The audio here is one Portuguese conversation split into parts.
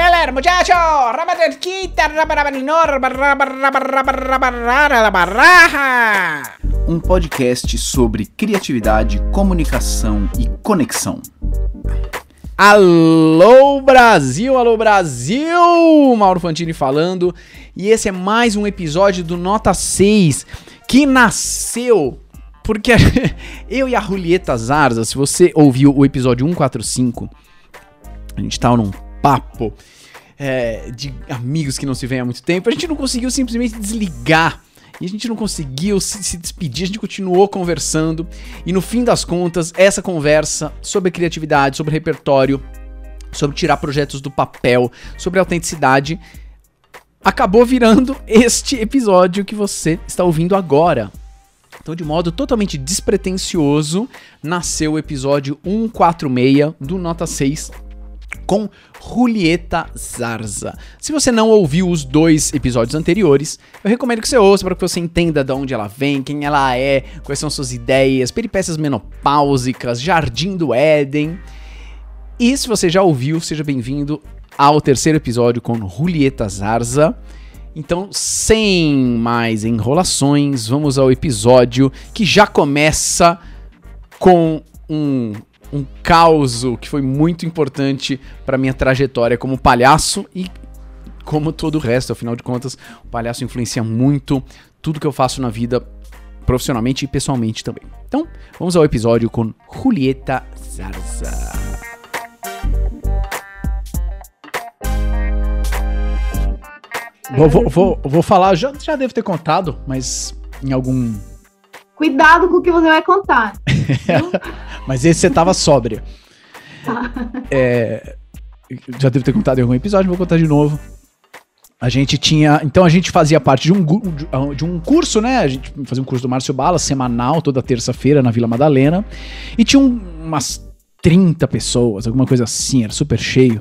galera, muchacho! Um podcast sobre criatividade, comunicação e conexão. Alô, Brasil! Mauro Fantini falando. E esse é mais um episódio do Nota 6, que nasceu porque eu e a Julieta Zarza, se você ouviu o episódio 145, a gente tava num papo de amigos que não se veem há muito tempo. A gente não conseguiu simplesmente desligar. E a gente não conseguiu se despedir, a gente continuou conversando. E no fim das contas, essa conversa sobre criatividade, sobre repertório, sobre tirar projetos do papel, sobre autenticidade, acabou virando este episódio que você está ouvindo agora. Então, de modo totalmente despretensioso, nasceu o episódio 146 do Nota 6 com Julieta Zarza. Se você não ouviu os dois episódios anteriores, eu recomendo que você ouça para que você entenda de onde ela vem, quem ela é, quais são suas ideias, peripécias menopáusicas, Jardim do Éden. E se você já ouviu, seja bem-vindo ao terceiro episódio com Julieta Zarza. Então, sem mais enrolações, vamos ao episódio que já começa com um caos que foi muito importante para minha trajetória como palhaço e como todo o resto. Afinal de contas, o palhaço influencia muito tudo que eu faço na vida, profissionalmente e pessoalmente também. Então, vamos ao episódio com Julieta Zarza. Vou falar, já devo ter contado, mas em algum... Cuidado com o que você vai contar. Mas esse você tava sóbria. Já devo ter contado em algum episódio, vou contar de novo. A gente fazia parte de um curso, né? A gente fazia um curso do Márcio Ballas, semanal, toda terça-feira na Vila Madalena. E tinha umas 30 pessoas, alguma coisa assim, era super cheio.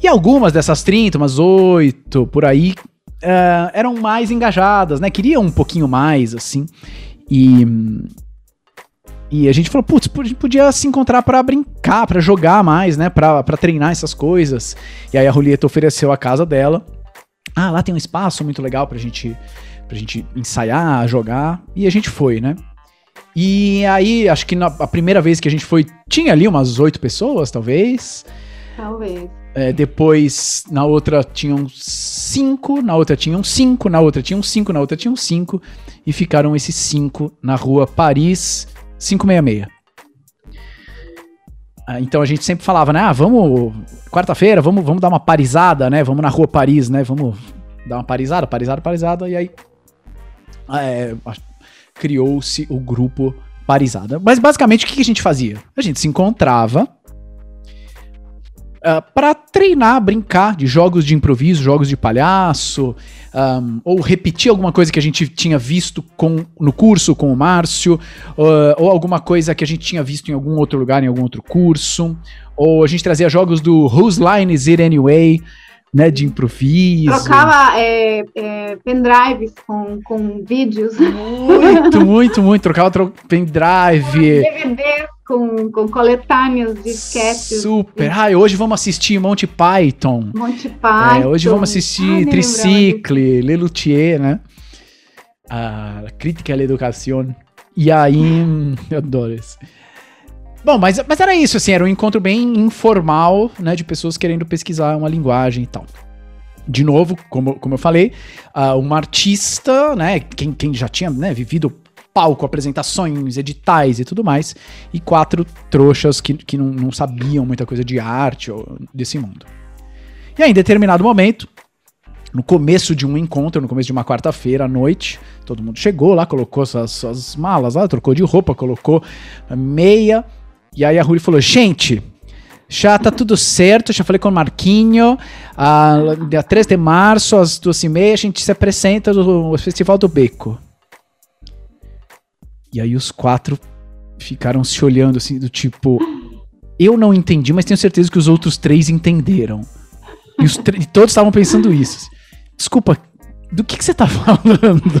E algumas dessas 30, umas 8, por aí, eram mais engajadas, né? Queriam um pouquinho mais, assim. E a gente falou, putz, a gente podia se encontrar pra brincar, pra jogar mais, né, pra treinar essas coisas. E aí a Julieta ofereceu a casa dela. Ah, lá tem um espaço muito legal pra gente ensaiar, jogar. E a gente foi, né. E aí, acho que a primeira vez que a gente foi, tinha ali umas 8 pessoas, talvez. Depois, na outra tinham 5, na outra tinham 5, na outra tinham 5, na outra tinham 5. E ficaram esses 5 na rua Paris 566. Então a gente sempre falava, né? Ah, vamos... Quarta-feira, vamos dar uma parisada, né? Vamos na rua Paris, né? Vamos dar uma parisada. E aí criou-se o grupo Parisada. Mas basicamente o que a gente fazia? A gente se encontrava... pra treinar, brincar de jogos de improviso, jogos de palhaço, ou repetir alguma coisa que a gente tinha visto no curso com o Márcio, ou alguma coisa que a gente tinha visto em algum outro lugar, em algum outro curso, ou a gente trazia jogos do Whose Line Is It Anyway, né, de improviso. Trocava pendrives com vídeos. Muito. Trocava pendrive. DVDs. Com coletâneas de sketches. Super. Ah, hoje vamos assistir Monty Python. Hoje vamos assistir Tricicle, Le Luthier, né? A crítica à educação. E aí, eu adoro isso. Bom, mas era isso, assim, era um encontro bem informal, né? De pessoas querendo pesquisar uma linguagem e tal. De novo, como eu falei, uma artista, né? Quem já tinha, né, vivido... palco, apresentações, editais e tudo mais, e 4 trouxas que não sabiam muita coisa de arte ou desse mundo. E aí, em determinado momento, no começo de um encontro, no começo de uma quarta-feira à noite, todo mundo chegou lá, colocou suas malas lá, trocou de roupa, colocou meia, e aí a Rui falou, gente, já tá tudo certo, já falei com o Marquinho, dia 3 de março, às 2:30, a gente se apresenta no Festival do Beco. E aí os 4 ficaram se olhando assim, do tipo, eu não entendi, mas tenho certeza que os outros 3 entenderam. E todos estavam pensando isso. Desculpa, do que você tá falando?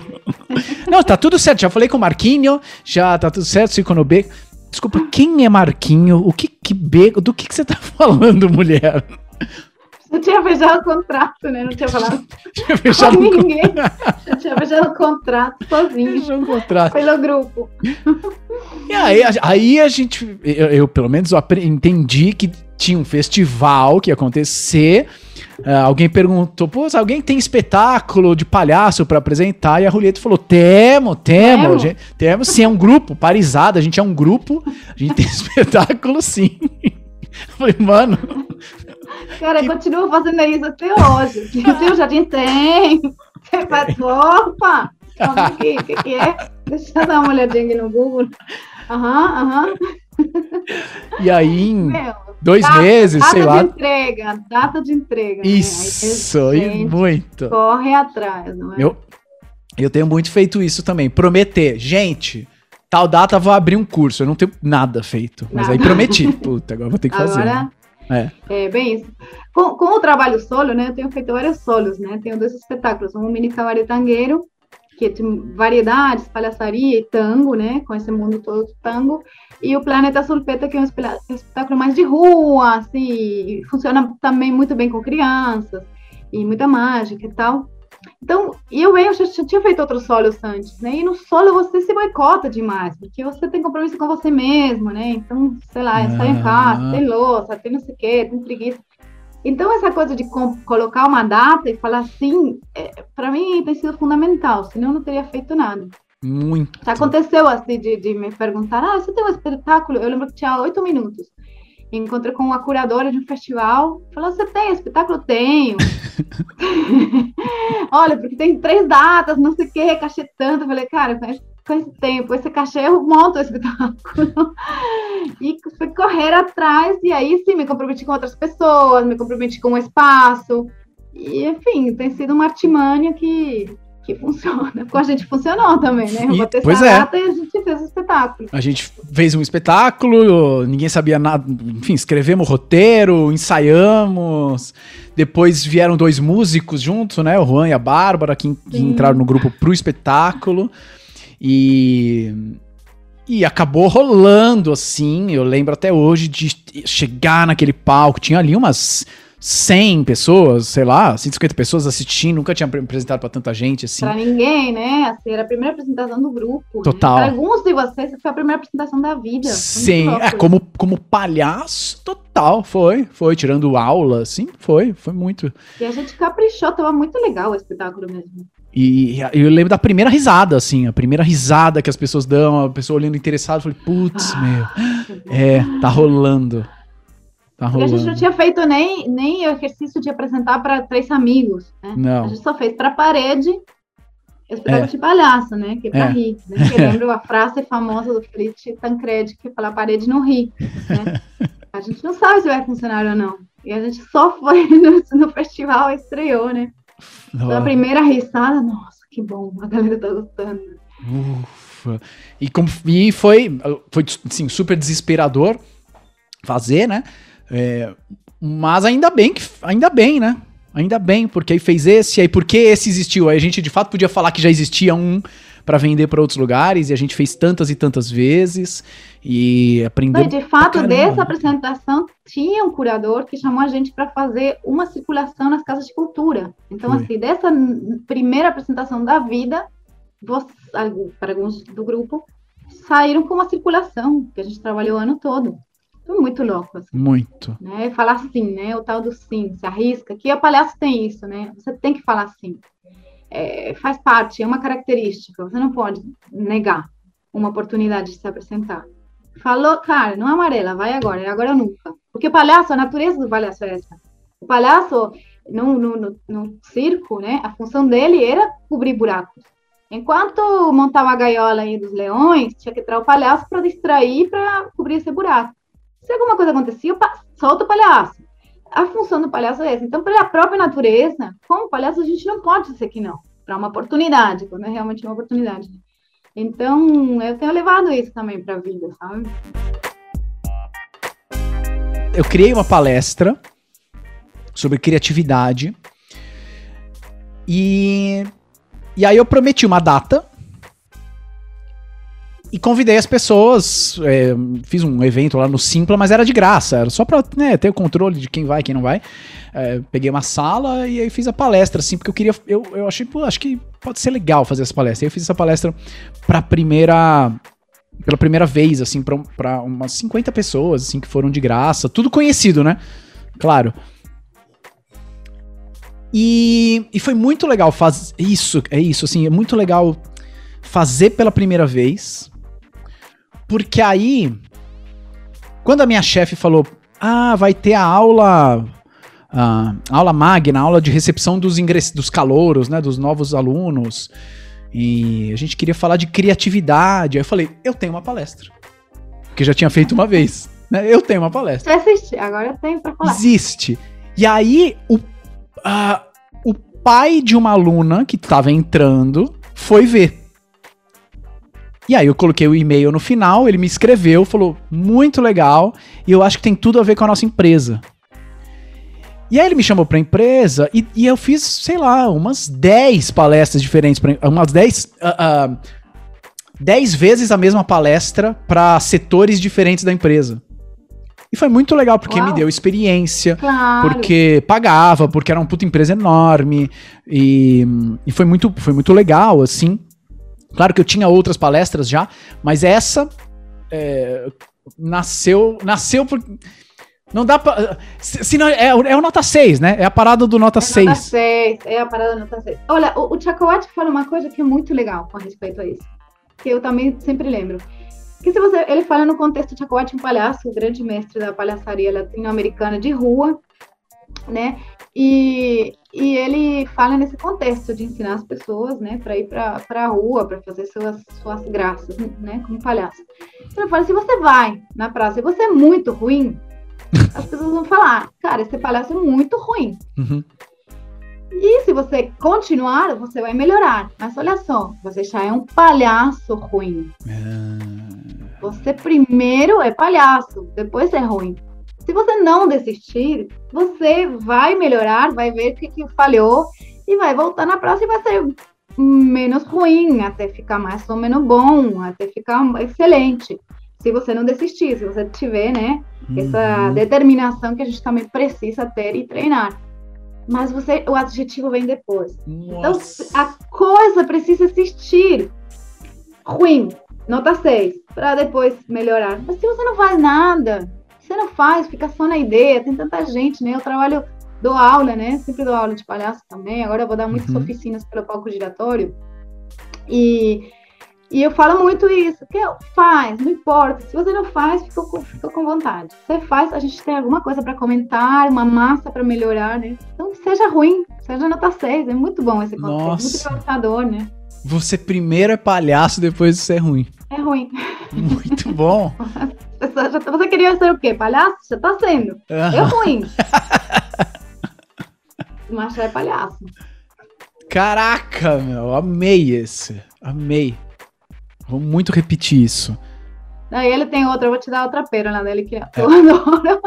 Não, tá tudo certo, já falei com o Marquinho, já tá tudo certo, fico no beco. Desculpa, quem é Marquinho? O que beco? Do que você tá falando, mulher? Eu tinha fechado o contrato, né? Não tinha falado com ninguém. Eu tinha fechado o contrato sozinho. Pelo grupo. E aí a gente... Eu pelo menos entendi que tinha um festival que ia acontecer. Alguém perguntou, pô, alguém tem espetáculo de palhaço pra apresentar? E a Julieta falou, temos sim, é um grupo, Parisada, a gente é um grupo, a gente tem espetáculo sim. Eu falei, mano... Cara, eu continuo fazendo isso até hoje. Seu jardim tem, você faz roupa. O que é? Deixa eu dar uma olhadinha aqui no Google. E aí, em dois meses, sei lá. Data de entrega. Isso, né? E muito. Corre atrás, não é? Eu tenho muito feito isso também. Prometer, gente, tal data vou abrir um curso. Eu não tenho nada feito. Mas aí prometi. Puta, agora vou ter que fazer. Né? É bem isso. Com o trabalho solo, né? Eu tenho feito vários solos, né? Tenho dois espetáculos. Um Mini Cavalier Tanguero, que tem variedades, palhaçaria e tango, né? Com esse mundo todo de tango. E o Planeta Sulpeta, que é um espetáculo mais de rua, assim. Funciona também muito bem com crianças. E muita mágica e tal. Então, eu já tinha feito outros solos antes, né? E no solo você se boicota demais, porque você tem compromisso com você mesmo, né? Então, sei lá, sai em casa, tem louça, tem não sei o quê, tem preguiça. Então, essa coisa de colocar uma data e falar assim, para mim tem sido fundamental, senão eu não teria feito nada. Muito. Já aconteceu assim de me perguntar, você tem um espetáculo? Eu lembro que tinha 8 minutos. Encontrei com uma curadora de um festival, falou, você tem espetáculo? Tenho. Olha, porque tem 3 datas, não sei o que, cachê tanto. Eu falei, cara, com esse tempo, esse cachê eu monto o espetáculo. E fui correr atrás, e aí sim, me comprometi com outras pessoas, me comprometi com o espaço. E, enfim, tem sido uma artimanha que funciona, com a gente funcionou também, né? Eu botei essa data e a gente fez um espetáculo. A gente fez um espetáculo, ninguém sabia nada, enfim, escrevemos roteiro, ensaiamos, depois vieram 2 músicos juntos, né? O Juan e a Bárbara, que entraram no grupo pro espetáculo, e acabou rolando, assim, eu lembro até hoje de chegar naquele palco, tinha ali umas... 100 pessoas, sei lá, 150 pessoas assistindo, nunca tinha apresentado pra tanta gente, assim. Pra ninguém, né? Assim, era a primeira apresentação do grupo. Total. Né? Pra alguns de vocês, foi a primeira apresentação da vida. Sim, como palhaço, total, foi, tirando aula, assim, foi muito. E a gente caprichou, tava muito legal o espetáculo mesmo. E eu lembro da primeira risada, assim, a primeira risada que as pessoas dão, a pessoa olhando interessada, eu falei, putz, tá rolando. Porque a gente não tinha feito nem o exercício de apresentar para 3 amigos, né? Não. A gente só fez para a parede, espetáculo de palhaço, né? Que é para rir. Né? Que lembra a frase famosa do Fritz Tancredi, que fala, a parede não ri. Né? A gente não sabe se vai funcionar ou não. E a gente só foi no festival, estreou, né? Então, a primeira risada, nossa, que bom, a galera tá gostando. Ufa. E foi assim, super desesperador fazer, né? Mas ainda bem, né? Ainda bem, porque aí fez esse, aí porque esse existiu. Aí a gente de fato podia falar que já existia um pra vender pra outros lugares, e a gente fez tantas e tantas vezes, e aprendeu. Foi, de fato, dessa apresentação tinha um curador que chamou a gente pra fazer uma circulação nas casas de cultura. Então, assim, dessa primeira apresentação da vida, para alguns do grupo, saíram com uma circulação, que a gente trabalhou o ano todo. Foi muito louco, assim. Muito. Né? Falar sim, né? O tal do sim, se arrisca. Que a palhaço tem isso, né? Você tem que falar sim. Faz parte, é uma característica. Você não pode negar uma oportunidade de se apresentar. Falou, cara, não é amarela, vai agora. É agora ou nunca. Porque palhaço, a natureza do palhaço é essa. O palhaço, no circo, né? A função dele era cobrir buracos. Enquanto montava a gaiola aí dos leões, tinha que entrar o palhaço para distrair, para cobrir esse buraco. Se alguma coisa acontecia, solta o palhaço. A função do palhaço é essa. Então, pela própria natureza, como palhaço, a gente não pode dizer que não. Para uma oportunidade, quando é realmente uma oportunidade. Então, eu tenho levado isso também para a vida, sabe? Eu criei uma palestra sobre criatividade. E aí eu prometi uma data. E convidei as pessoas, fiz um evento lá no Simpla, mas era de graça, era só pra, né, ter o controle de quem vai e quem não vai. Peguei uma sala e aí fiz a palestra, assim, porque eu queria, eu achei, pô, acho que pode ser legal fazer essa palestra. Aí eu fiz essa palestra pela primeira vez, assim, pra umas 50 pessoas, assim, que foram de graça, tudo conhecido, né? Claro. E foi muito legal fazer isso, é muito legal fazer pela primeira vez, porque aí, quando a minha chefe falou, vai ter a aula magna, a aula de recepção dos calouros, né, dos novos alunos, e a gente queria falar de criatividade, aí eu falei, eu tenho uma palestra, porque eu já tinha feito uma vez, né, eu tenho uma palestra. Existe, agora eu tenho pra falar. Existe. E aí, o pai de uma aluna que tava entrando foi ver. E aí eu coloquei o e-mail no final, ele me escreveu, falou, muito legal, e eu acho que tem tudo a ver com a nossa empresa. E aí ele me chamou pra empresa, e eu fiz, sei lá, umas 10 palestras diferentes, umas 10 vezes a mesma palestra pra setores diferentes da empresa. E foi muito legal, porque me deu experiência, claro, porque pagava, porque era uma puta empresa enorme, e foi muito legal, assim. Claro que eu tinha outras palestras já, mas essa nasceu por... Não dá pra... Senão é o Nota 6, né? É a parada do Nota 6. Nota 6, é a parada do Nota 6. Olha, o Chacoati fala uma coisa que é muito legal com respeito a isso, que eu também sempre lembro. Que se você, ele fala no contexto Chacoati, um palhaço, o grande mestre da palhaçaria latino-americana de rua, né? E ele fala nesse contexto de ensinar as pessoas, né, para ir para a rua, para fazer suas graças, né, como palhaço. Ele fala, se você vai na praça e você é muito ruim, as pessoas vão falar, cara, esse palhaço é muito ruim. Uhum. E se você continuar, você vai melhorar. Mas olha só, você já é um palhaço ruim. Você primeiro é palhaço, depois é ruim. Se você não desistir, você vai melhorar, vai ver o que falhou e vai voltar na próxima e vai ser menos ruim, até ficar mais ou menos bom, até ficar excelente. Se você não desistir, se você tiver, né, essa determinação que a gente também precisa ter e treinar. Mas o adjetivo vem depois. Nossa. Então, a coisa precisa existir. Ruim, nota 6, para depois melhorar. Mas se você não faz nada... Você não faz, fica só na ideia, tem tanta gente, né? Eu trabalho, dou aula, né? Sempre dou aula de palhaço também, agora eu vou dar muitas oficinas pelo palco giratório. E eu falo muito isso, que faz, não importa. Se você não faz, ficou com vontade. Você faz, a gente tem alguma coisa para comentar, uma massa para melhorar, né? Então, seja ruim, seja nota 6, é muito bom esse conceito, muito encantador, né? Você primeiro é palhaço, depois você é ruim. É ruim. Muito bom. Você queria ser o quê? Palhaço? Você tá sendo. É ruim. Mas já é palhaço. Caraca, meu. Amei esse. Amei. Vou muito repetir isso. Aí ele tem outra, eu vou te dar outra pérola dele que eu adoro.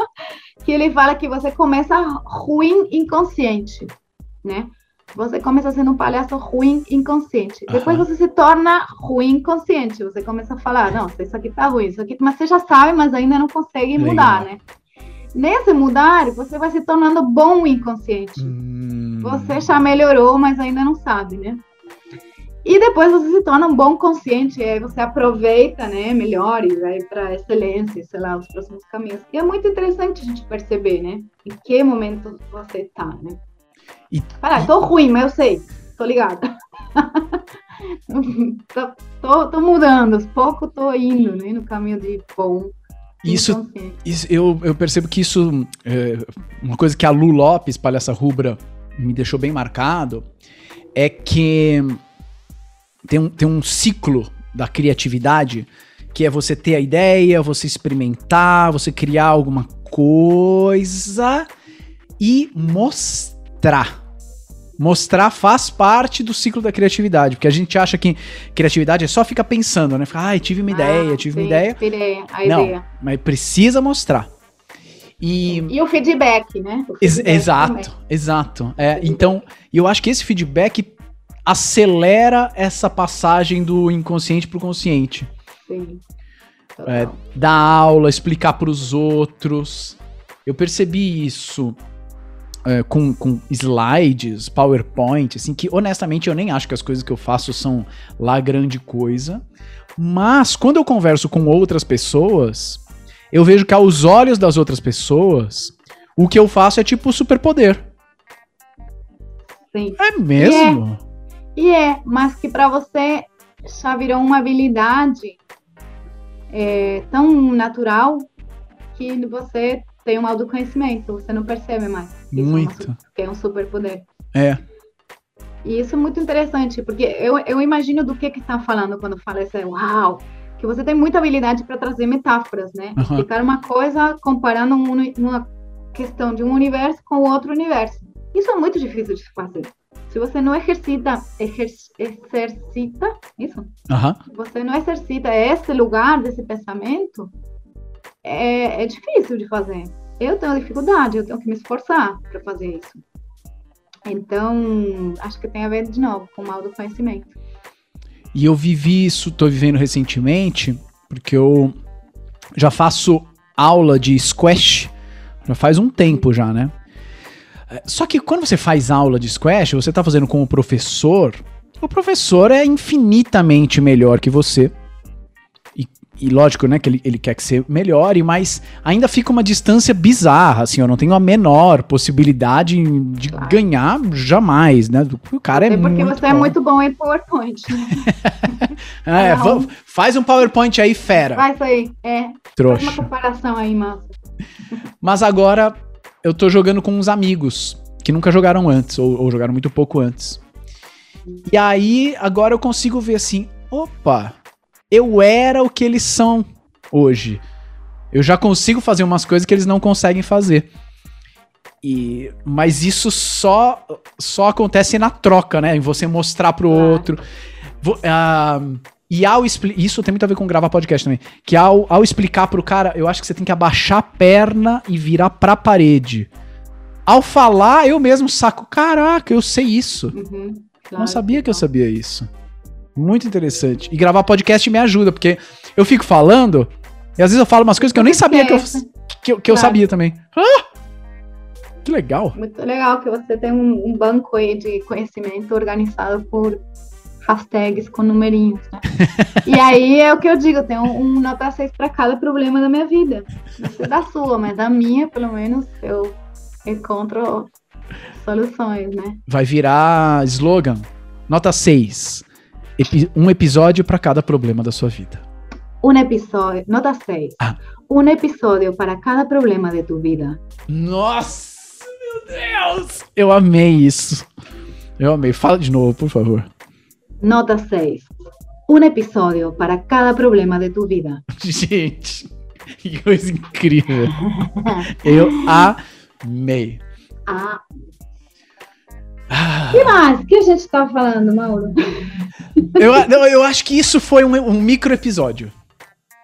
Que ele fala que você começa ruim inconsciente, né? Você começa sendo um palhaço ruim inconsciente. Depois você se torna ruim consciente. Você começa a falar, não, isso aqui tá ruim, isso aqui... Mas você já sabe, mas ainda não consegue mudar, né? Nesse mudar, você vai se tornando bom inconsciente. Você já melhorou, mas ainda não sabe, né? E depois você se torna um bom consciente. E aí você aproveita, né? Melhora e vai pra excelência, sei lá, os próximos caminhos. E é muito interessante a gente perceber, né? Em que momento você tá, né? Pará, tô ruim, mas eu sei, tô ligada. tô mudando, aos poucos tô indo, né, no caminho de bom. Isso eu percebo que isso é uma coisa que a Lu Lopes, palhaça rubra, me deixou bem marcado, é que tem um ciclo da criatividade que é você ter a ideia, você experimentar, você criar alguma coisa e mostrar faz parte do ciclo da criatividade, porque a gente acha que criatividade é só ficar pensando, né? Ficar, tive uma ideia, Não, mas precisa mostrar. E o feedback, né? O feedback exato. Então, eu acho que esse feedback acelera essa passagem do inconsciente pro consciente. Sim. É, dar aula, explicar para os outros. Eu percebi isso com slides, PowerPoint, assim, que honestamente eu nem acho que as coisas que eu faço são lá grande coisa, mas quando eu converso com outras pessoas, eu vejo que aos olhos das outras pessoas, o que eu faço é tipo superpoder. Sim. É mesmo? E é, mas que para você já virou uma habilidade tão natural que você tem um autoconhecimento, você não percebe mais. Muito. Que é um superpoder. É. E isso é muito interessante, porque eu imagino do que está falando quando fala isso, uau, que você tem muita habilidade para trazer metáforas, né? Uhum. Explicar uma coisa comparando uma questão de um universo com outro universo. Isso é muito difícil de fazer. Se você não exercita isso, uhum. Você não exercita esse lugar desse pensamento, é difícil de fazer. Eu tenho dificuldade, eu tenho que me esforçar para fazer isso. Então, acho que tem a ver, de novo, com o autoconhecimento. E eu vivi isso, tô vivendo recentemente, porque eu já faço aula de squash, já faz um tempo já, né? Só que quando você faz aula de squash, você tá fazendo com o professor é infinitamente melhor que você. E lógico, né, que ele quer que você melhore, mas ainda fica uma distância bizarra, assim, eu não tenho a menor possibilidade de ganhar jamais, né, o cara é muito bom. Porque você é muito bom em PowerPoint. Faz um PowerPoint aí, fera. Faz aí, trouxa. Faz uma comparação aí, massa. Mas agora eu tô jogando com uns amigos que nunca jogaram antes, ou jogaram muito pouco antes. E aí, agora eu consigo ver assim, opa, eu era o que eles são hoje. Eu já consigo fazer umas coisas que eles não conseguem fazer. Mas isso só acontece na troca, né? Em você mostrar pro outro. Isso tem muito a ver com gravar podcast também. Que ao explicar pro cara, eu acho que você tem que abaixar a perna e virar pra parede. Ao falar, eu mesmo saco. Caraca, eu sei isso. Uhum, claro, não sabia que eu sabia isso. Muito interessante. E gravar podcast me ajuda, porque eu fico falando, e às vezes eu falo umas coisas que eu nem sabia que eu sabia também. Que legal. Muito legal que você tem um banco aí de conhecimento organizado por hashtags com numerinhos, né? E aí é o que eu digo, eu tenho um nota 6 para cada problema da minha vida. Não sei da sua, mas da minha, pelo menos, eu encontro soluções, né? Vai virar slogan. Nota 6. Um episódio para cada problema da sua vida. Um episódio, nota 6. Um episódio para cada problema de tu vida. Nossa, meu Deus! Eu amei isso. Eu amei. Fala de novo, por favor. Nota 6. Um episódio para cada problema de tu vida. Gente, que coisa incrível. Eu amei. O que mais? O que a gente tá falando, Mauro? Eu acho que isso foi um micro episódio.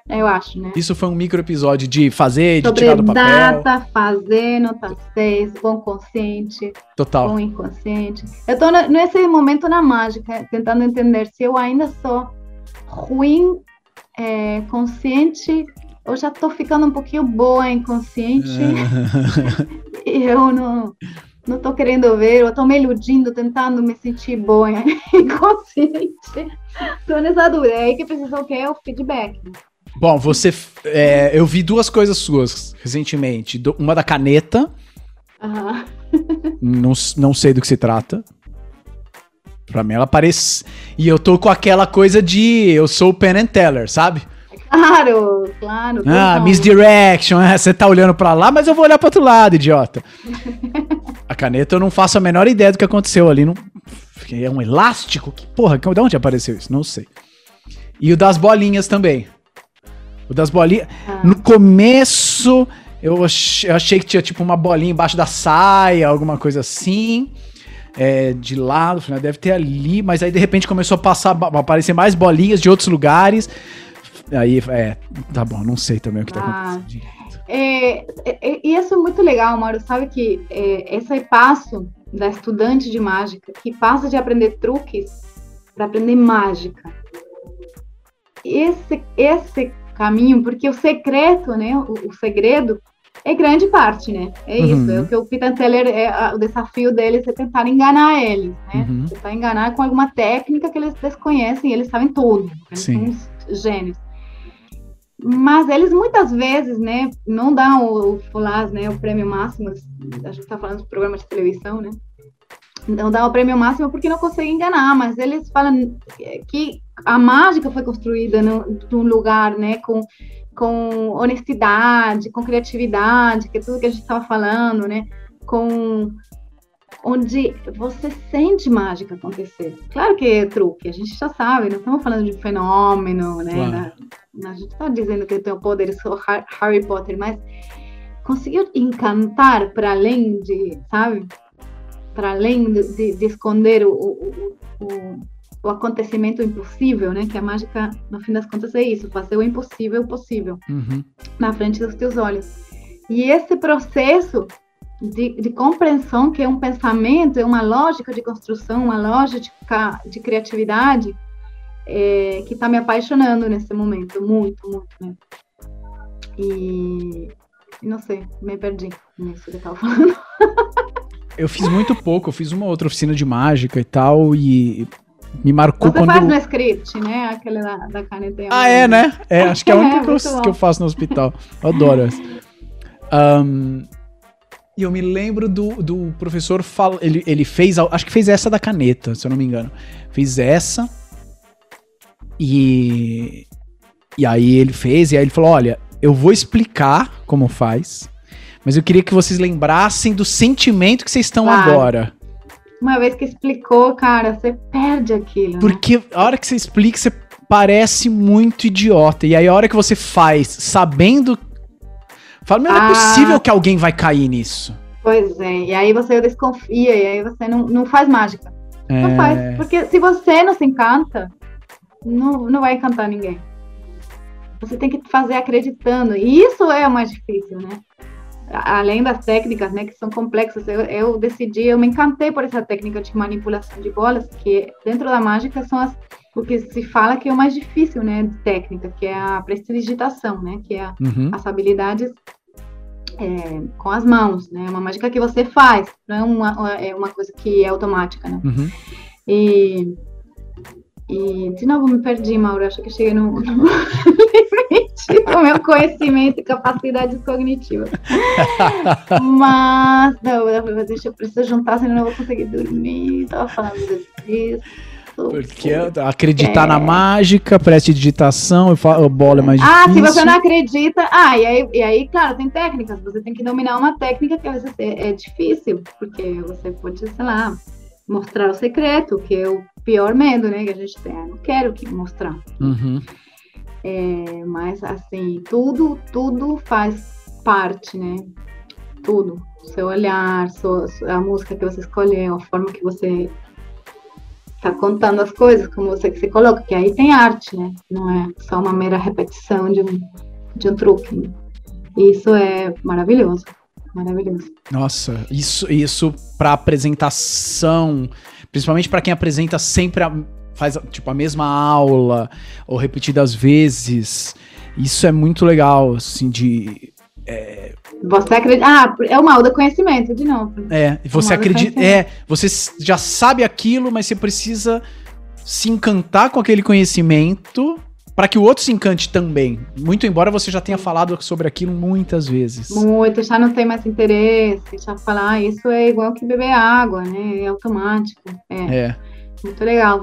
Eu acho, né? Isso foi um micro episódio de fazer, sobre de tirar do papel. Data, fazer, nota 6, bom consciente. Total. Bom inconsciente. Eu tô nesse momento na mágica, tentando entender se eu ainda sou ruim, consciente, ou já tô ficando um pouquinho boa, inconsciente. E eu não tô querendo ver, eu tô me iludindo, tentando me sentir boa, inconsciente. Tô nessa dúvida, é aí que precisa o que é o feedback. Bom, você, eu vi duas coisas suas recentemente, uma da caneta, não sei do que se trata, pra mim ela parece, e eu tô com aquela coisa de, eu sou o Penn and Teller, sabe? Claro. Misdirection, você tá olhando pra lá, mas eu vou olhar pro outro lado, idiota. A caneta eu não faço a menor ideia do que aconteceu ali. Não... É um elástico? Que porra, de onde apareceu isso? Não sei. E o das bolinhas também. O das bolinhas... No começo eu achei que tinha tipo uma bolinha embaixo da saia, alguma coisa assim. De lado, deve ter ali. Mas aí de repente começou a aparecer mais bolinhas de outros lugares. Aí, tá bom, não sei também o que tá acontecendo. E isso é muito legal, Mauro, sabe que esse passo da estudante de mágica, que passa de aprender truques para aprender mágica. esse caminho, porque o secreto, né, o segredo é grande parte, né, é isso, é o que o Peter Taylor, o desafio deles é tentar enganar eles, né, tentar enganar com alguma técnica que eles desconhecem, eles sabem todos, eles são gênios. Mas eles muitas vezes, né, não dão o FOLAS, né, o prêmio máximo, a gente está falando de programa de televisão, né, não dão o prêmio máximo porque não conseguem enganar, mas eles falam que a mágica foi construída num lugar, né, com honestidade, com criatividade, que é tudo que a gente estava falando, né, com... onde você sente mágica acontecer. Claro que é truque, a gente já sabe, não estamos falando de um fenômeno, né? Claro. A gente está dizendo que eu tenho poderes, sou Harry Potter, mas conseguiu encantar para além de, sabe? Para além de esconder o acontecimento impossível, né? Que a mágica, no fim das contas, é isso, fazer o impossível possível, na frente dos teus olhos. E esse processo... De compreensão que é um pensamento, é uma lógica de construção, uma lógica de criatividade, que está me apaixonando nesse momento, muito, muito, muito. E não sei, me perdi nisso que eu estava falando. Eu fiz muito pouco, eu fiz uma outra oficina de mágica e tal, e me marcou. Você quando... faz no script, né? Aquela da caneta. Ah, é, né? É, acho que é a única que eu faço no hospital. Eu adoro essa. E eu me lembro do professor, ele fez, acho que fez essa da caneta, se eu não me engano. Fez essa, e aí ele fez, e aí ele falou, olha, eu vou explicar como faz, mas eu queria que vocês lembrassem do sentimento que vocês estão agora. Uma vez que explicou, cara, você perde aquilo. Porque a hora que você explica, você parece muito idiota, e aí a hora que você faz, sabendo... Fala, mas não é possível que alguém vai cair nisso. Pois é, e aí você desconfia, e aí você não faz mágica. Não faz, porque se você não se encanta, não vai encantar ninguém. Você tem que fazer acreditando, e isso é o mais difícil, né? Além das técnicas, né, que são complexas, eu decidi, eu me encantei por essa técnica de manipulação de bolas, que dentro da mágica são as... Porque se fala que é o mais difícil, né, de técnica, que é a prestidigitação, né, que é as habilidades com as mãos, né, uma mágica que você faz, não é uma coisa que é automática, né. E de novo me perdi, Mauro, acho que cheguei no limite do meu conhecimento e capacidades cognitivas. Mas, eu preciso juntar, senão eu não vou conseguir dormir, tava falando disso. Porque acreditar na mágica, prestidigitação, o bola é mais difícil. Se você não acredita... E aí, claro, tem técnicas. Você tem que dominar uma técnica que às vezes é difícil, porque você pode, sei lá, mostrar o secreto, que é o pior medo, né, que a gente tem. Eu não quero mostrar. Mas, assim, tudo faz parte, né? Tudo. Seu olhar, a música que você escolheu, a forma que você... tá contando as coisas, como você que se coloca, que aí tem arte, né? Não é só uma mera repetição de um truque. Né? E isso é maravilhoso, maravilhoso. Nossa, isso para apresentação, principalmente para quem apresenta sempre, faz tipo a mesma aula, ou repetidas vezes, isso é muito legal, assim, de... Você acredita. É o mal do conhecimento, de novo. Você acredita. Você já sabe aquilo, mas você precisa se encantar com aquele conhecimento para que o outro se encante também. Muito embora você já tenha falado sobre aquilo muitas vezes. Muito, já não tem mais interesse. Já falar, isso é igual que beber água, né? É automático. Muito legal.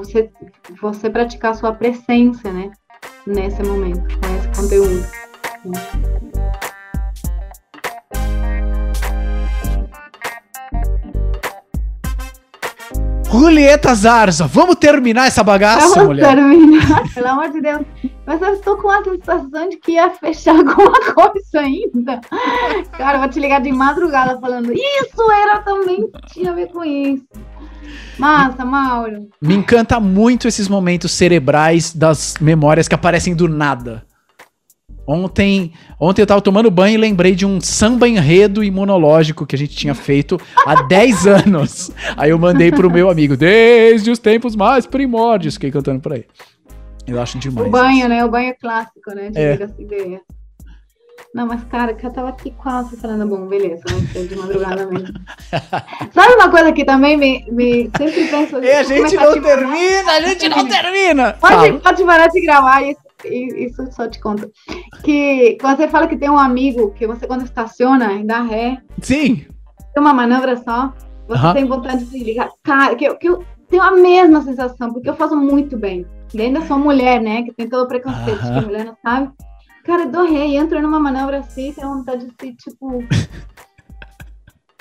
Você praticar a sua presença, né? Nesse momento, com esse conteúdo. Julieta Zarza, vamos terminar essa bagaça, mulher? Vamos terminar, pelo amor de Deus. Mas eu estou com a sensação de que ia fechar alguma coisa ainda. Cara, eu vou te ligar de madrugada falando, isso era também, tinha a ver com isso. Massa, Mauro. Me encanta muito esses momentos cerebrais das memórias que aparecem do nada. Ontem eu tava tomando banho e lembrei de um samba enredo e monológico que a gente tinha feito há 10 anos. Aí eu mandei pro meu amigo, desde os tempos mais primórdios, fiquei cantando pra ele. Eu acho demais. O banho, né? O banho é clássico, né? De é. Essa ideia. Não, mas cara, que eu tava aqui quase falando, bom, beleza, de madrugada mesmo. Sabe uma coisa que também me sempre penso... E a gente não termina, Pode parar de gravar, isso só te conto. Que quando você fala que tem um amigo, que você quando estaciona e dá ré... Sim. Tem uma manobra só, você tem vontade de ligar. Cara, que eu tenho a mesma sensação, porque eu faço muito bem. E ainda sou mulher, né, que tem todo o preconceito que a mulher não sabe... Cara, eu dou ré e entro numa manobra assim, tenho vontade de ser, tipo...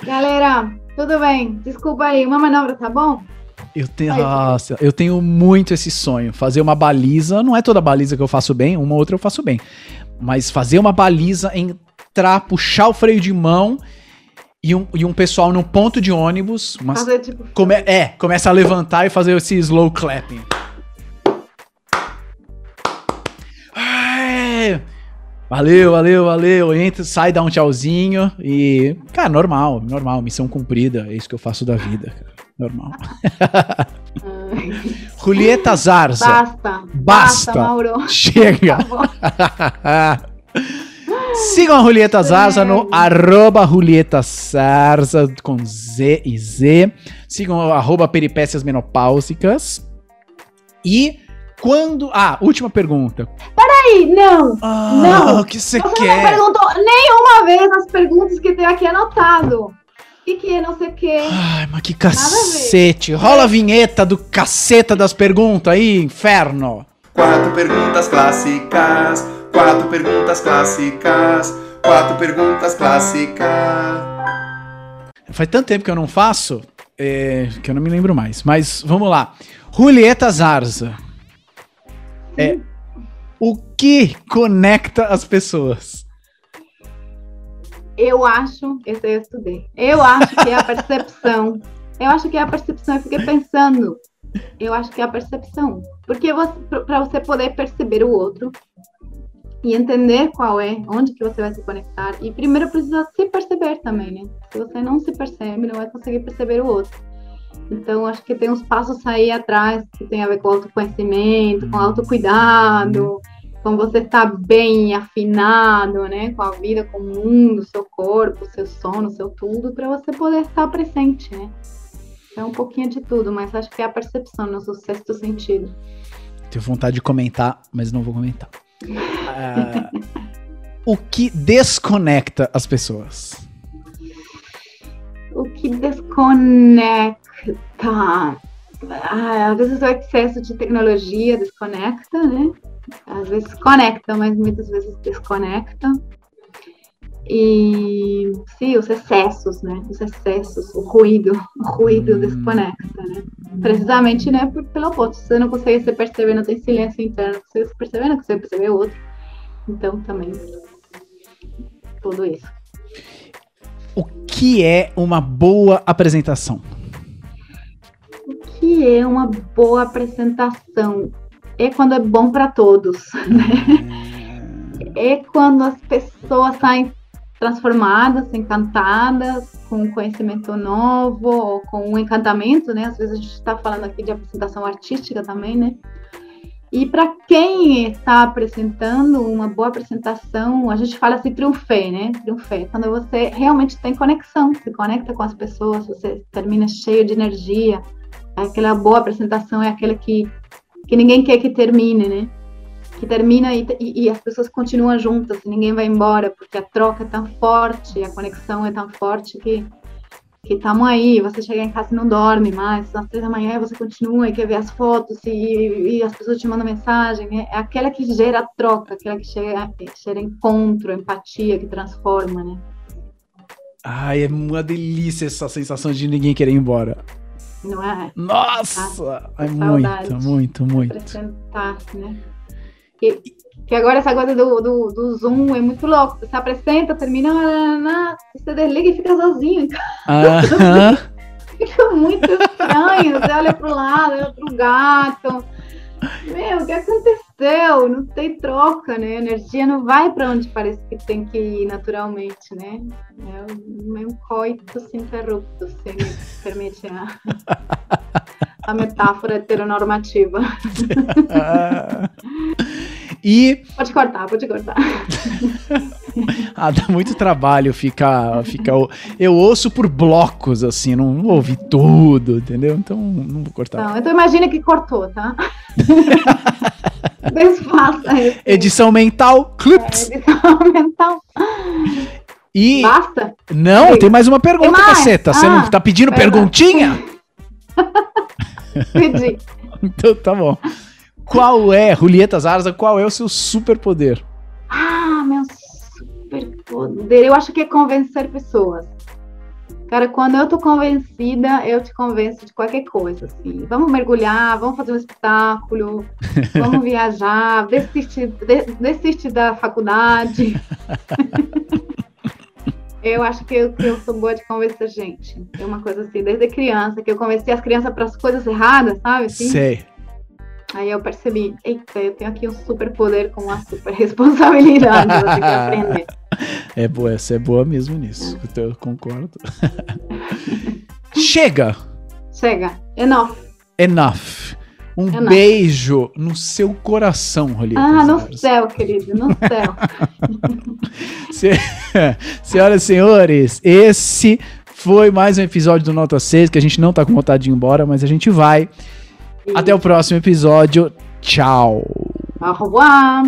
Galera, tudo bem? Desculpa aí, uma manobra, tá bom? Eu tenho muito esse sonho. Fazer uma baliza, não é toda baliza que eu faço bem, uma ou outra eu faço bem. Mas fazer uma baliza, entrar, puxar o freio de mão... E um pessoal num ponto de ônibus... começa a levantar e fazer esse slow clapping. Valeu, entra, sai, dá um tchauzinho e, cara, normal, missão cumprida, é isso que eu faço da vida, cara, normal. Julieta Zarza. Basta, Mauro. Chega. Tá Sigam a Julieta Zarza no @JulietaZarza com Z e Z. Sigam o @peripéciasmenopáusicas e... Quando... Ah, última pergunta. Peraí, não. Não. O que você quer? Você não perguntou nenhuma vez as perguntas que tem aqui anotado. O que é não sei o que? Ai, mas que cacete. Rola a vinheta do caceta das perguntas aí, inferno. 4 perguntas clássicas. Faz tanto tempo que eu não faço, que eu não me lembro mais. Mas vamos lá. Julieta Zarza. É o que conecta as pessoas? Eu acho, esse eu estudei. Eu acho que é a percepção. Eu fiquei pensando. Eu acho que é a percepção, porque para você poder perceber o outro e entender qual é, onde que você vai se conectar. E primeiro precisa se perceber também, né? Se você não se percebe, não vai conseguir perceber o outro. Então, acho que tem uns passos aí atrás que tem a ver com autoconhecimento, com autocuidado, com você estar bem afinado, né? Com a vida, com o mundo, seu corpo, seu sono, seu tudo, para você poder estar presente, né? Então, um pouquinho de tudo, mas acho que é a percepção, nosso sexto sentido. Tenho vontade de comentar, mas não vou comentar. O que desconecta as pessoas? O que desconecta? Às vezes o excesso de tecnologia desconecta, né? Às vezes conecta, mas muitas vezes desconecta. E, sim, os excessos, né? Os excessos, o ruído desconecta, né? Precisamente, né? Pelo oposto, você não consegue se perceber, não tem silêncio interno, você se percebe, não consegue perceber o outro. Então, também, tudo isso. O que é uma boa apresentação? O que é uma boa apresentação? É quando é bom para todos, né? É quando as pessoas saem transformadas, encantadas, com um conhecimento novo, ou com um encantamento, né? Às vezes a gente está falando aqui de apresentação artística também, né? E para quem está apresentando uma boa apresentação, a gente fala assim, triunfei, né? Triunfei. Quando você realmente tem conexão, se conecta com as pessoas, você termina cheio de energia. Aquela boa apresentação é aquela que ninguém quer que termine, né? Que termina e as pessoas continuam juntas, ninguém vai embora, porque a troca é tão forte, a conexão é tão forte que tamo aí, você chega em casa e não dorme mais, às 3 da manhã você continua e quer ver as fotos e as pessoas te mandam mensagem, né? É aquela que gera troca, aquela que gera encontro, empatia, que transforma, né? Ai, é uma delícia essa sensação de ninguém querer ir embora. Não é? Nossa! É muito. Apresentar-se, né? Que agora essa coisa do Zoom é muito louco. Você apresenta, termina, você desliga e fica sozinho. Fica muito estranho. Você olha pro lado, olha pro gato. Meu, o que aconteceu? Não tem troca, né? A energia não vai para onde parece que tem que ir naturalmente, né? É um coito sem interrupto, se me permite a metáfora heteronormativa. E... pode cortar, pode cortar. Ah, dá muito trabalho ficar... Eu ouço por blocos, assim, não ouvi tudo, entendeu? Então, não vou cortar. Não, então imagina que cortou, tá? Desfaça isso. Edição mental, clips. É, edição mental. E... basta? Não, tem mais uma pergunta, caceta. Você não tá pedindo perguntinha? Pedi. Então, tá bom. Qual é, Julieta Zarza, qual é o seu superpoder? Ah, meu superpoder, eu acho que é convencer pessoas. Cara, quando eu tô convencida, eu te convenço de qualquer coisa, assim. Vamos mergulhar, vamos fazer um espetáculo, vamos viajar, desiste da faculdade. Eu acho que eu sou boa de convencer gente. É uma coisa assim, desde criança, que eu convenci as crianças para as coisas erradas, sabe? Assim? Sei. Aí eu percebi, eita, eu tenho aqui um super poder com uma super responsabilidade, eu tenho que aprender. É boa, essa é boa mesmo nisso, então eu concordo. Chega. Enough. Um beijo no seu coração, Julieta. Ah, no céu, querido, no céu. Senhoras e senhores, esse foi mais um episódio do Nota 6, que a gente não tá com vontade de ir embora, mas a gente vai... Até o próximo episódio. Tchau. Au revoir.